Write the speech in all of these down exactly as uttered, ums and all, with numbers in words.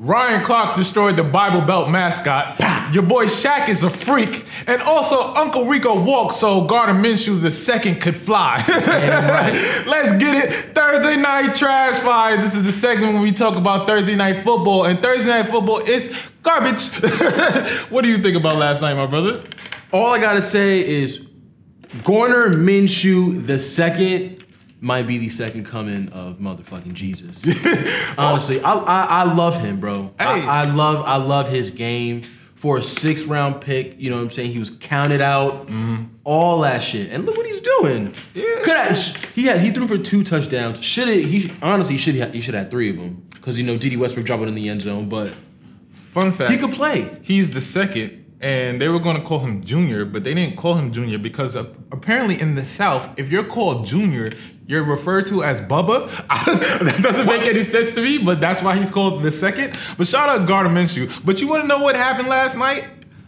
Ryan Clark destroyed the Bible Belt mascot. Your boy Shaq is a freak. And also Uncle Rico walked so Gardner Minshew the second could fly. Right. Let's get it. Thursday Night Trash Fire. This is the segment where we talk about Thursday Night Football. And Thursday Night Football is garbage. What do you think about last night, my brother? All I gotta say is Gardner Minshew the second might be the second coming of motherfucking Jesus. Honestly, I, I I love him, bro. Hey. I, I love I love his game. For a six round pick, you know what I'm saying? He was counted out, mm-hmm. all that shit. And look what he's doing. Yeah. Could I, he had he threw for two touchdowns. Should it, he honestly should have he should have three of them because you know Dede Westbrook dropped it in the end zone. But fun fact, he could play. He's the second. And they were going to call him Junior, but they didn't call him Junior because uh, apparently in the South, if you're called Junior, you're referred to as Bubba. That doesn't what? make any sense to me, but that's why he's called the second. But shout out Gardner Minshew. But you want to know what happened last night?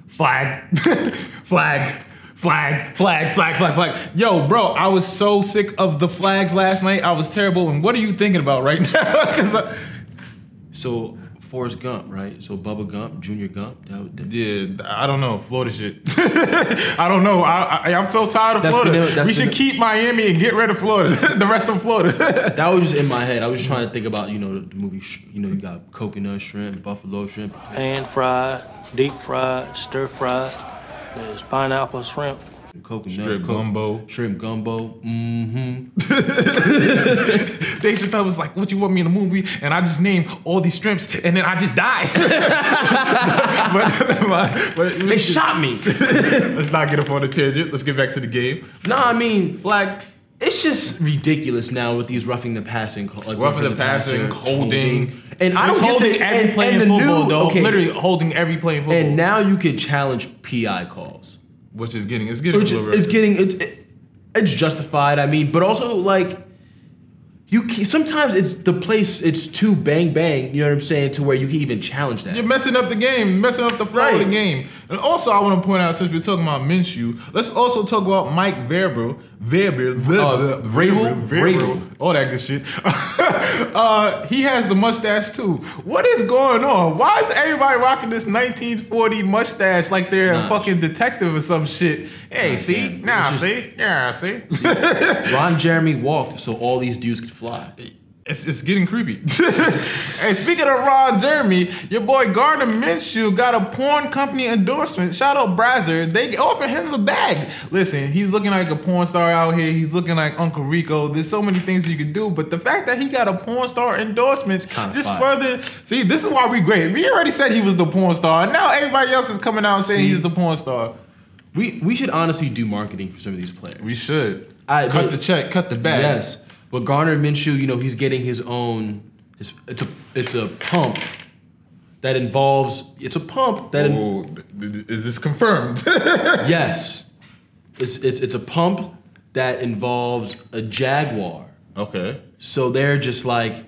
Flag. Flag. Flag, flag, flag, flag, flag. Yo, bro, I was so sick of the flags last night. I was terrible. And what are you thinking about right now? Because I- So... Forrest Gump, right? So Bubba Gump, Junior Gump. That, that, yeah, I don't know. Florida shit. I don't know. I, I, I'm so tired of that's Florida. Been, we been, should keep Miami and get rid of Florida. The rest of Florida. That was just in my head. I was just trying to think about, you know, the movie, you know, you got coconut shrimp, buffalo shrimp. Pan fried, deep fried, stir fried. There's pineapple shrimp. Coconut shrimp gumbo. Shrimp gumbo. Mm-hmm. Dave Chappelle was like, what you want me in a movie? And I just named all these shrimps and then I just died. but, but, but they just, shot me. Let's not get up on a tangent. Let's get back to the game. No, I mean, flag. It's just ridiculous now with these roughing the passing, like roughing, roughing the, the passing, passing holding, holding, and I don't holding the, every and, play and in football, new, though. Okay. Literally holding every play in football. And now you can challenge P I calls. Which is getting, it's getting Which, a little It's getting, it, it, it's justified, I mean, but also, like, you can, sometimes it's the place, it's too bang bang, you know what I'm saying, to where you can even challenge that. You're messing up the game, messing up the flow right. of the game. And also, I want to point out, since we're talking about Minshew, let's also talk about Mike Vrabel, Vrabel, Vrabel, Vrabel, Vrabel, all that good shit. uh, he has the mustache too. What is going on? Why is everybody rocking this nineteen forty mustache like they're nah. a fucking detective or some shit? Hey, nah, see? Man. Nah, just, see? Yeah, see? see? Ron Jeremy walked, so all these dudes could fly. It's, it's getting creepy. Hey, speaking of Ron Jeremy, your boy Gardner Minshew got a porn company endorsement. Shout out Brazzer. They offered him the bag. Listen, he's looking like a porn star out here. He's looking like Uncle Rico. There's so many things you could do, but the fact that he got a porn star endorsement just fire. further... See, this is why we great. We already said he was the porn star, and now everybody else is coming out and saying see, he's the porn star. We we should honestly do marketing for some of these players. We should. I, cut but, the check, cut the bag. Yes. But Gardner Minshew, you know, he's getting his own. It's, it's a it's a pump that involves. It's a pump that. Oh, in, is this confirmed? Yes, it's it's it's a pump that involves a jaguar. Okay. So they're just like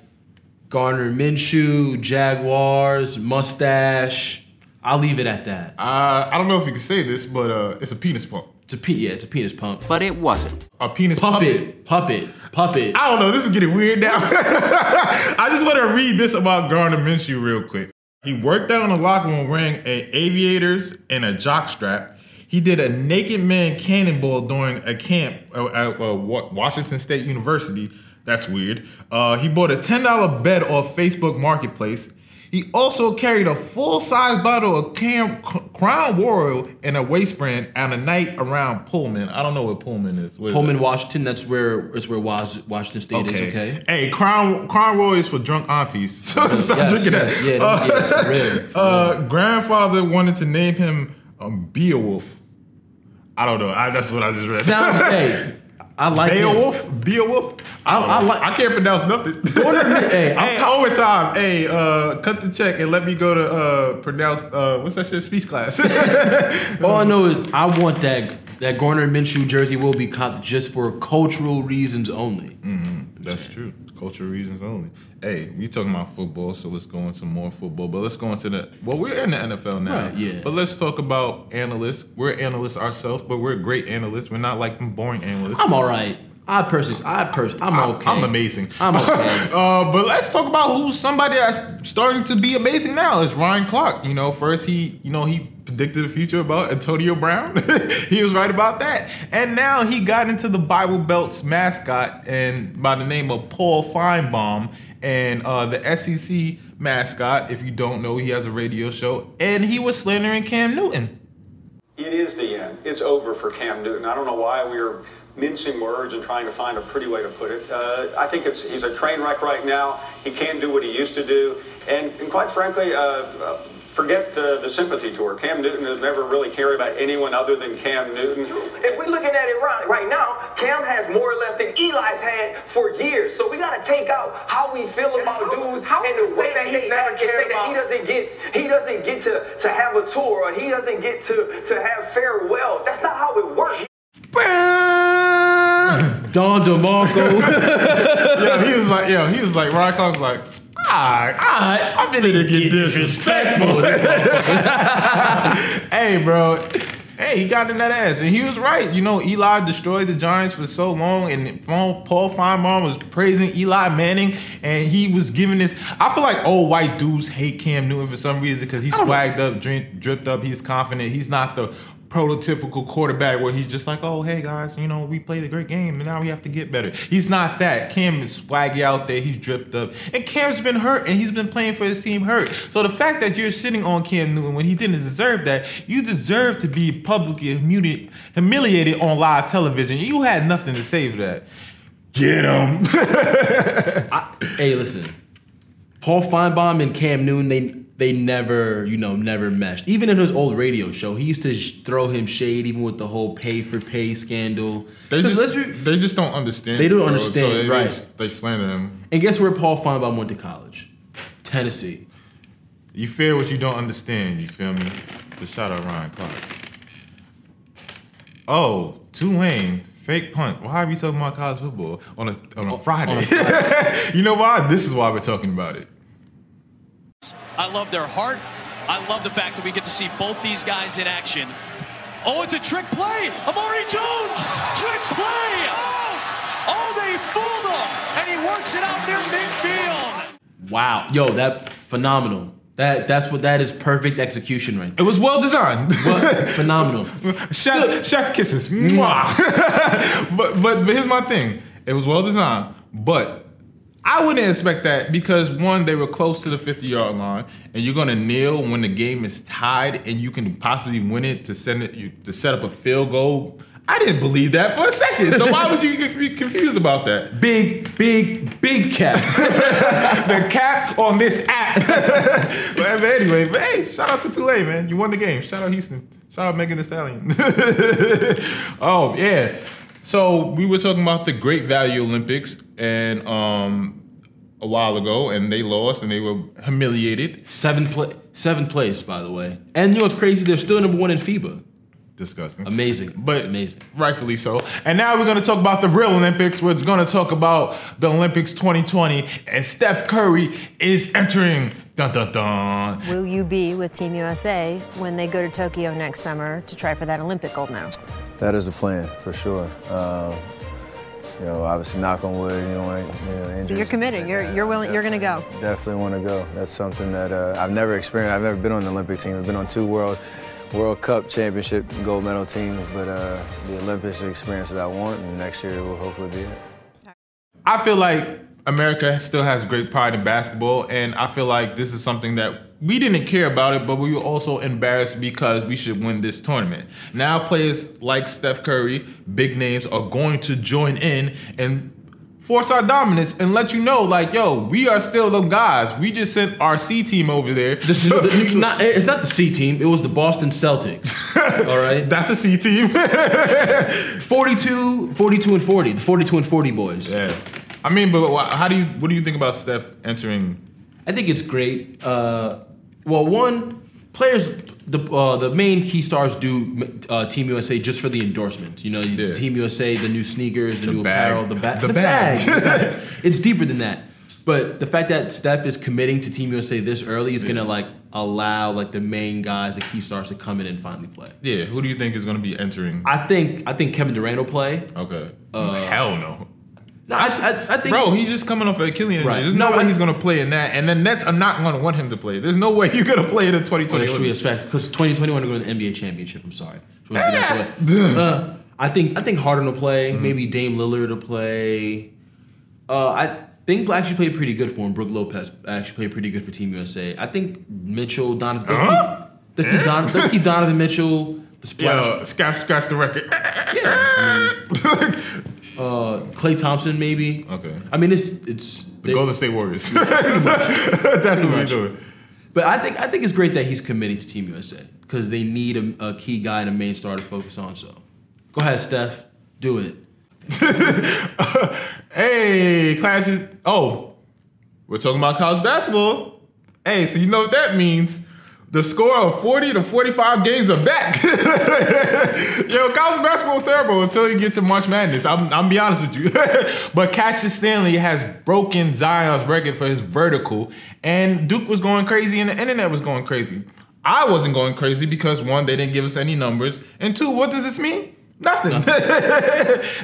Gardner Minshew, jaguars, mustache. I'll leave it at that. Uh, I don't know if you can say this, but uh, it's a penis pump. It's a pe- yeah, it's a penis pump. But it wasn't. A penis puppet. Puppet. Puppet. Puppet. I don't know. This is getting weird now. I just want to read this about Gardner Minshew real quick. He worked out in the locker room wearing a aviators and a jockstrap. He did a naked man cannonball during a camp at Washington State University. That's weird. Uh, he bought a ten dollar bed off Facebook Marketplace. He also carried a full-size bottle of Cam, Crown Royal and a waistband on a night around Pullman. I don't know what Pullman is. What Pullman, is that? Washington. That's where it's where Washington State okay. is. Okay. Hey, Crown Crown Royal is for drunk aunties. So yes, stop yes, drinking yes, that. Yeah, uh, yeah, for real, for real. Uh, grandfather wanted to name him um, Beowulf. I don't know. I, that's what I just read. Sounds hey. I like Beowulf? Him. Beowulf? I, I, I like I can't pronounce nothing. Hey, I'm hey, overtime. Hey, uh, cut the check and let me go to uh, pronounce uh, what's that shit? Speech class. All I know is I want that that Gardner Minshew jersey will be caught just for cultural reasons only. Mm-hmm. That's true. Cultural reasons only. Hey, we talking about football, so let's go into more football. But let's go into the well, we're in the N F L now. Right, yeah. But let's talk about analysts. We're analysts ourselves, but we're great analysts. We're not like them boring analysts. I'm all right. I personally, I personally, I'm I, okay. I'm amazing. I'm okay. uh, but let's talk about who's somebody that's starting to be amazing now. It's Ryan Clark. You know, first he, you know, he predicted the future about Antonio Brown. He was right about that. And now he got into the Bible Belt's mascot and by the name of Paul Finebaum and uh, the S E C mascot. If you don't know, he has a radio show. And he was slandering Cam Newton. It is the end. It's over for Cam Newton. I don't know why we were mincing words and trying to find a pretty way to put it. Uh, I think it's he's a train wreck right now. He can't do what he used to do. And, and quite frankly, uh, forget the, the sympathy tour. Cam Newton has never really cared about anyone other than Cam Newton. If we're looking at it right, right now, Cam has more left than Eli's had for years. So we got to take out how we feel about how, dudes how and the way that they never care about. He doesn't get, he doesn't get to, to have a tour, or he doesn't get to, to have farewell. That's not how it works. Don DeMarco. Yeah, he was like, yeah, he was like, Ryan Clark was like, all right, all right, I'm gonna get, get disrespectful. Hey, bro. Hey, he got in that ass, and he was right. You know, Eli destroyed the Giants for so long, and Paul Finebaum was praising Eli Manning, and he was giving this. I feel like old white dudes hate Cam Newton for some reason because he's swagged know. up, drink, dripped up, he's confident. He's not the prototypical quarterback where he's just like, oh, hey, guys, you know, we played a great game, and now we have to get better. He's not that. Cam is swaggy out there. He's dripped up. And Cam's been hurt, and he's been playing for his team hurt. So the fact that you're sitting on Cam Newton when he didn't deserve that, you deserve to be publicly humiliated on live television. You had nothing to say for that. Get him. I, hey, listen. Paul Finebaum and Cam Newton, they... They never, you know, never meshed. Even in his old radio show, he used to sh- throw him shade, even with the whole pay for pay scandal. They just, let's be, they just don't understand. They don't bro, understand, so they right? Just, they slander him. And guess where Paul Finebaum went to college? Tennessee. You fear what you don't understand. You feel me? But shout out Ryan Clark. Oh, Tulane. Fake punt. Why are we talking about college football on a on a oh, Friday? On a Friday. You know why? This is why we're talking about it. I love their heart. I love the fact that we get to see both these guys in action. Oh, it's a trick play. Amari Jones, trick play. Oh, they fooled him, and he works it out near midfield. Wow, yo, that phenomenal. That that's what that is perfect execution right there. It was well designed. Well, phenomenal. Chef, chef kisses. Mwah. but but but here's my thing. It was well designed, but I wouldn't expect that because, one, they were close to the fifty-yard line, and you're going to kneel when the game is tied and you can possibly win it to, send it, you, to set up a field goal. I didn't believe that for a second, so why would you get confused about that? Big, big, big cap. The cap on this app. But anyway, but hey, shout out to Tulane, man. You won the game. Shout out Houston. Shout out Megan Thee Stallion. Oh, yeah. So we were talking about the Great Value Olympics and um, a while ago, and they lost, and they were humiliated. Seventh place, seventh place, by the way. And you know what's crazy? They're still number one in FIBA. Disgusting. Amazing, but amazing. Rightfully so. And now we're going to talk about the real Olympics. We're going to talk about the Olympics twenty twenty, and Steph Curry is entering. Dun, dun, dun. Will you be with Team U S A when they go to Tokyo next summer to try for that Olympic gold medal? That is a plan, for sure. Um, you know, obviously, knock on wood, you know, you know so you're committed. You're you're willing. You're gonna go. Definitely want to go. That's something that uh, I've never experienced. I've never been on an Olympic team. I've been on two World World Cup championship gold medal teams, but uh, the Olympics is the experience that I want, and next year it will hopefully be it. I feel like America still has great pride in basketball, and I feel like this is something that we didn't care about it, but we were also embarrassed because we should win this tournament. Now players like Steph Curry, big names, are going to join in and force our dominance and let you know, like, yo, we are still the guys. We just sent our C team over there. This, it's, not, it's not the C team. It was the Boston Celtics. All right? That's a C team. forty-two, forty-two and forty. The forty-two and forty boys. Yeah. I mean, but how do you, what do you think about Steph entering? I think it's great. Uh, well, one, players, the uh, the main key stars do uh, Team U S A just for the endorsements. You know, yeah. Team U S A, the new sneakers, the, the new bag. apparel, the, ba- the, the bag. bag. It's deeper than that. But the fact that Steph is committing to Team U S A this early is yeah. gonna like allow like the main guys, the key stars, to come in and finally play. Yeah. Who do you think is gonna be entering? I think I think Kevin Durant will play. Okay. Uh, Hell no. No, I, I, I think bro, he's just coming off an Achilles injury. Right. There's no, no way I, he's gonna play in that, and the Nets are not gonna want him to play. There's no way you're gonna play in a twenty twenty. That's true. That's fact. Because twenty twenty-one are going to the N B A championship. I'm sorry. So ah. uh, I think I think Harden will play. Mm-hmm. Maybe Dame Lillard will play. Uh, I think Black actually played pretty good for him. Brook Lopez actually played pretty good for Team U S A. I think Mitchell, Donovan, uh-huh. they keep, yeah. they keep Donovan Mitchell. The splash, yo, scratch, scratch the record. Yeah. I mean, Uh, Klay Thompson, maybe. Okay. I mean, it's it's the they, Golden State Warriors. Yeah, that's what we're doing. But I think I think it's great that he's committed to Team U S A because they need a, a key guy and a main star to focus on. So, go ahead, Steph, do it. Hey, classes. Oh, we're talking about college basketball. Hey, so you know what that means. The score of forty to forty-five games are back. Yo, college basketball is terrible until you get to March Madness. I'm, I'm gonna be honest with you. But Cassius Stanley has broken Zion's record for his vertical, and Duke was going crazy, and the internet was going crazy. I wasn't going crazy because, one, they didn't give us any numbers, and two, what does this mean? Nothing. Nothing.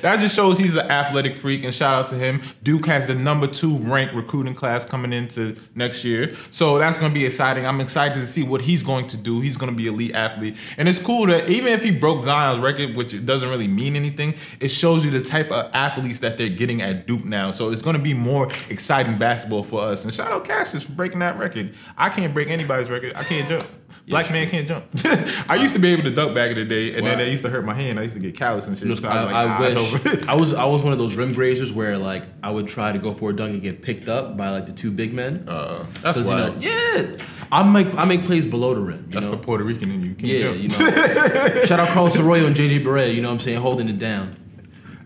That just shows he's an athletic freak, and shout out to him. Duke has the number two ranked recruiting class coming into next year. So that's going to be exciting. I'm excited to see what he's going to do. He's going to be an elite athlete. And it's cool that even if he broke Zion's record, which doesn't really mean anything, it shows you the type of athletes that they're getting at Duke now. So it's going to be more exciting basketball for us. And shout out Cassius for breaking that record. I can't break anybody's record. I can't jump. Black yeah, man true. Can't jump. I used to be able to dunk back in the day, and wow. then that used to hurt my hand. I used to get callous and shit. No, so I, I, was like, I, ah, wish, it's over. I was I was one of those rim grazers where like I would try to go for a dunk and get picked up by like the two big men. Uh, that's why. You know, yeah, I make I make plays below the rim. You that's know? The Puerto Rican in you. Can't yeah, jump. You know. Shout out Carlos Arroyo and J J Barea. You know what I'm saying, holding it down.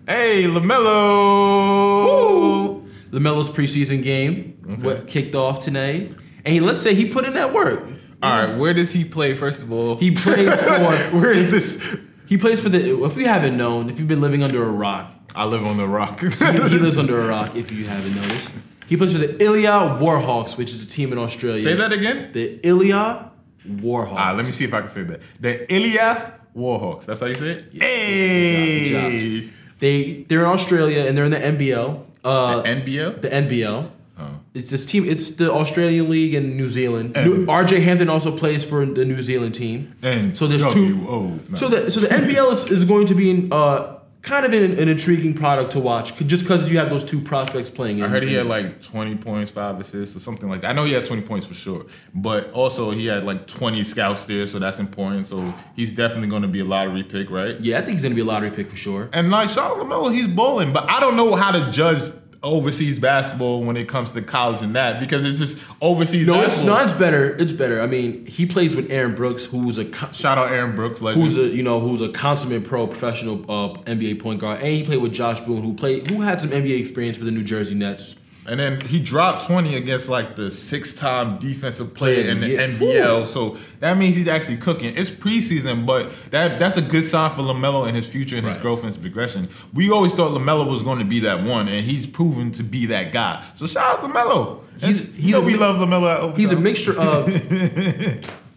Hey, LaMelo. Woo. LaMelo's preseason game okay. what kicked off tonight, and he, let's say he put in that work. All right, where does he play, first of all? He plays for... where is this? He plays for the... If you haven't known, if you've been living under a rock... I live on the rock. he, he lives under a rock, if you haven't noticed. He plays for the Illawarra Warhawks, which is a team in Australia. Say that again? The Illawarra Warhawks. Ah, let me see if I can say that. The Illawarra Warhawks. That's how you say it? Yeah, hey! Good job, good job. They, they're in Australia, and they're in the N B L. Uh, the N B L? The N B L. Oh. It's this team. It's the Australian League and New Zealand. New, R J Hampton also plays for the New Zealand team. And so there's W O, two. Man. So the so the N B L is, is going to be in, uh, kind of an, an intriguing product to watch, just because you have those two prospects playing. I in, heard he in, had like twenty points, five assists, or something like that. I know he had twenty points for sure, but also he had like twenty scouts there, so that's important. So he's definitely going to be a lottery pick, right? Yeah, I think he's going to be a lottery pick for sure. And like Charlamagne, he's bowling, but I don't know how to judge overseas basketball when it comes to college and that, because it's just overseas no, basketball. No, it's not. It's better. It's better. I mean, he plays with Aaron Brooks, who's a co- shout out Aaron Brooks, like who's a you know who's a consummate pro professional uh, N B A point guard, and he played with Josh Boone, who played who had some N B A experience for the New Jersey Nets. And then he dropped twenty against like the six-time defensive player in the yeah. N B L. Ooh. So that means he's actually cooking. It's preseason, but that that's a good sign for LaMelo and his future and right. his growth and his progression. We always thought LaMelo was going to be that one, and he's proven to be that guy. So shout out LaMelo. He's, he's you know, we mi- love LaMelo. At he's a mixture of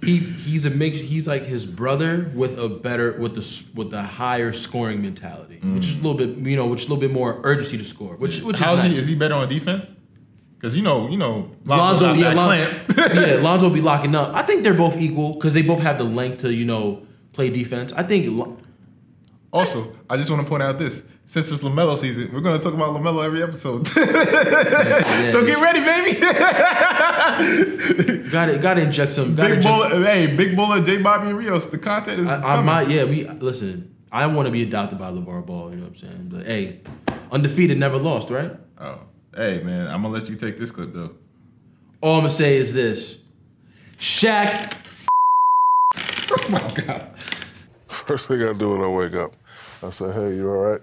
he he's a mix. He's like his brother with a better with the with the higher scoring mentality, mm. which is a little bit you know, which is a little bit more urgency to score. Which yeah. which how's is nice. He? Is he better on defense? Because you know you know Lonzo, Lonzo yeah, Lonzo, yeah, Lonzo be locking up. I think they're both equal because they both have the length to you know play defense. I think. Lo- also, I just want to point out this. Since it's LaMelo season, we're going to talk about LaMelo every episode. yeah, yeah, so get ready, baby. got to got to inject some. Gotta big inject Bull, some. Hey, Big Bull, J Bobby, and Rios. The content is I, coming. I might, yeah, we listen. I want to be adopted by LeVar Ball. You know what I'm saying? But hey, undefeated, never lost, right? Oh, hey man, I'm gonna let you take this clip though. All I'm gonna say is this: Shaq. Oh my God. First thing I do when I wake up, I say, "Hey, you all right?"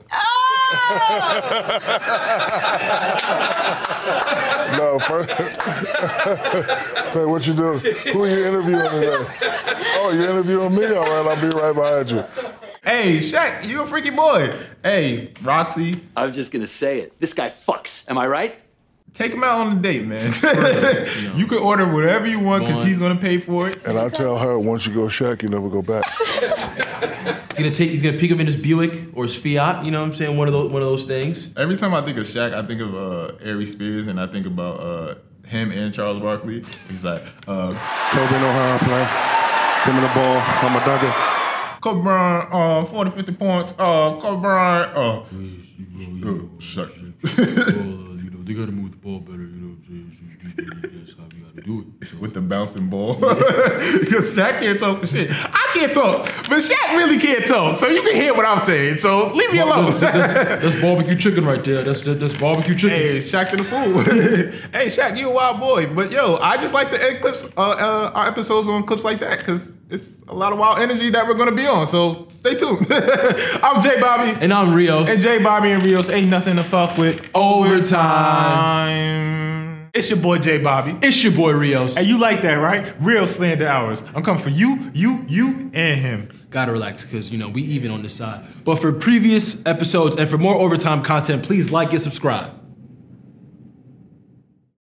No, first, say what you doing? Who you interviewing today? Oh, you interviewing me? All right, I'll be right behind you. Hey, Shaq, you a freaky boy. Hey, Roxy. I'm just gonna say it. This guy fucks. Am I right? Take him out on a date, man. You know. You can order whatever you want because he's gonna pay for it. And I tell her, once you go Shaq, you never go back. He's gonna take. He's gonna pick up in his Buick or his Fiat. You know what I'm saying? One of those. One of those things. Every time I think of Shaq, I think of uh, Aries Spears, and I think about uh, him and Charles Barkley. He's like, uh, Kobe know how I play. Give me the ball. I'm a dunker. Kobe Bryant, uh, forty, fifty points. Uh, Kobe Bryant, uh, Shaq. You know, they gotta move the ball better. You know what I'm saying? That's how you gotta do it. So. With the bouncing ball, because Shaq can't talk for shit. I can't talk, but Shaq really can't talk. So you can hear what I'm saying. So leave me alone. That's, that's, that's barbecue chicken right there. That's that's barbecue chicken. Hey, Shaq to the food. Hey, Shaq, you a wild boy. But yo, I just like to end clips, uh, uh, our episodes on clips like that, cause it's a lot of wild energy that we're going to be on, so stay tuned. I'm J Bobby. And I'm Rios. And J Bobby and Rios ain't nothing to fuck with. Overtime. It's your boy J Bobby. It's your boy Rios. And you like that, right? Real slander hours. I'm coming for you, you, you, and him. Gotta relax, because, you know, we even on this side. But for previous episodes and for more Overtime content, please like and subscribe.